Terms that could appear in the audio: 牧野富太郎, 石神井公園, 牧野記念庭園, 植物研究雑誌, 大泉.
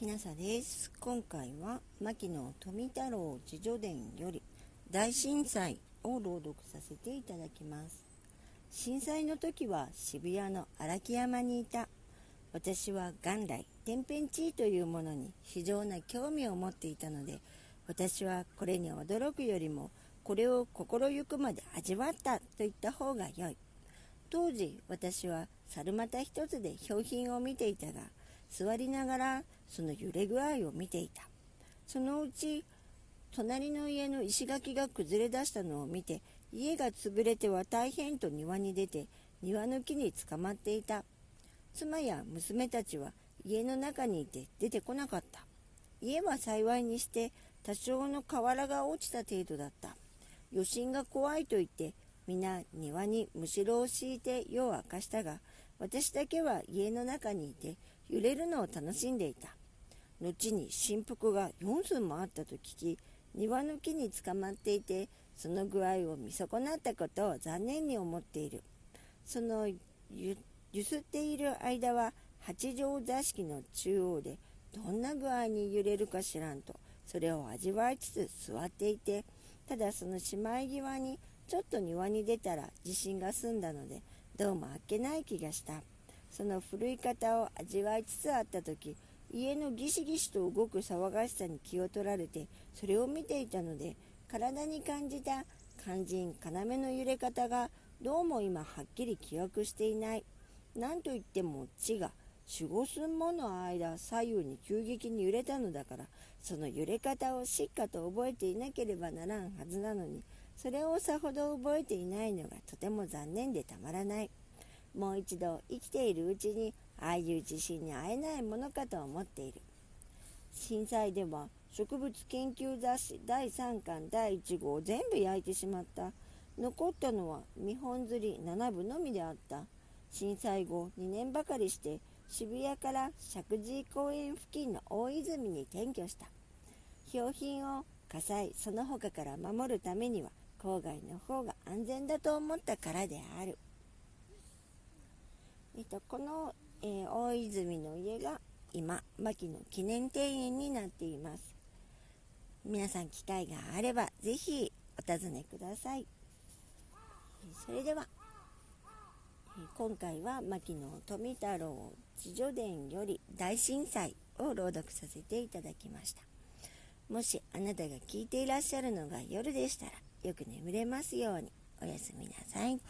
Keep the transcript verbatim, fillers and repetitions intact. きなさです。今回は牧野富太郎自叙伝より大震災を朗読させていただきます。震災の時は渋谷の荒木山にいた。私は元来天変地異というものに非常な興味を持っていたので、私はこれに驚くよりもこれを心ゆくまで味わったと言った方が良い。当時私は猿股一つで標品を見ていたが、座りながらその揺れ具合を見ていた。そのうち隣の家の石垣が崩れ出したのを見て、家が潰れては大変と庭に出て、庭の木に捕まっていた。妻や娘たちは家の中にいて出てこなかった。家は幸いにして多少の瓦が落ちた程度だった。余震が怖いと言って、皆庭にむしろを敷いて夜を明かしたが、私だけは家の中にいて揺れるのを楽しんでいた。後に振幅がよん寸もあったと聞き、庭の木に捕まっていて、その具合を見損なったことを残念に思っている。そのゆすっている間は八畳座敷の中央でどんな具合に揺れるか知らんと、それを味わいつつ座っていて、ただそのしまい際にちょっと庭に出たら地震が済んだので、どうもあっけない気がした。その震い方を味わいつつあった時、家のギシギシと動く騒がしさに気を取られて、それを見ていたので、体に感じた肝心要の揺れ方がどうも今はっきり記憶していない。なんといっても地がよん、ご寸もの間左右に急激に揺れたのだから、その揺れ方をしっかと覚えていなければならんはずなのに、それをさほど覚えていないのがとても残念でたまらない。もう一度生きているうちにああいう地震に会えないものかと思っている。震災では植物研究雑誌だいさんかんだいいちごうを全部焼いてしまった。残ったのは見本釣りななぶのみであった。震災後にねんばかりして渋谷から石神井公園付近の大泉に転居した。標品を火災その他から守るためには郊外の方が安全だと思ったからである。えっと、この、えー、大泉の家が今牧野記念庭園になっています。皆さん機会があればぜひお尋ねください。それでは今回は牧野富太郎自叙伝より大震災を朗読させていただきました。もしあなたが聞いていらっしゃるのが夜でしたら、よく眠れますように。おやすみなさい。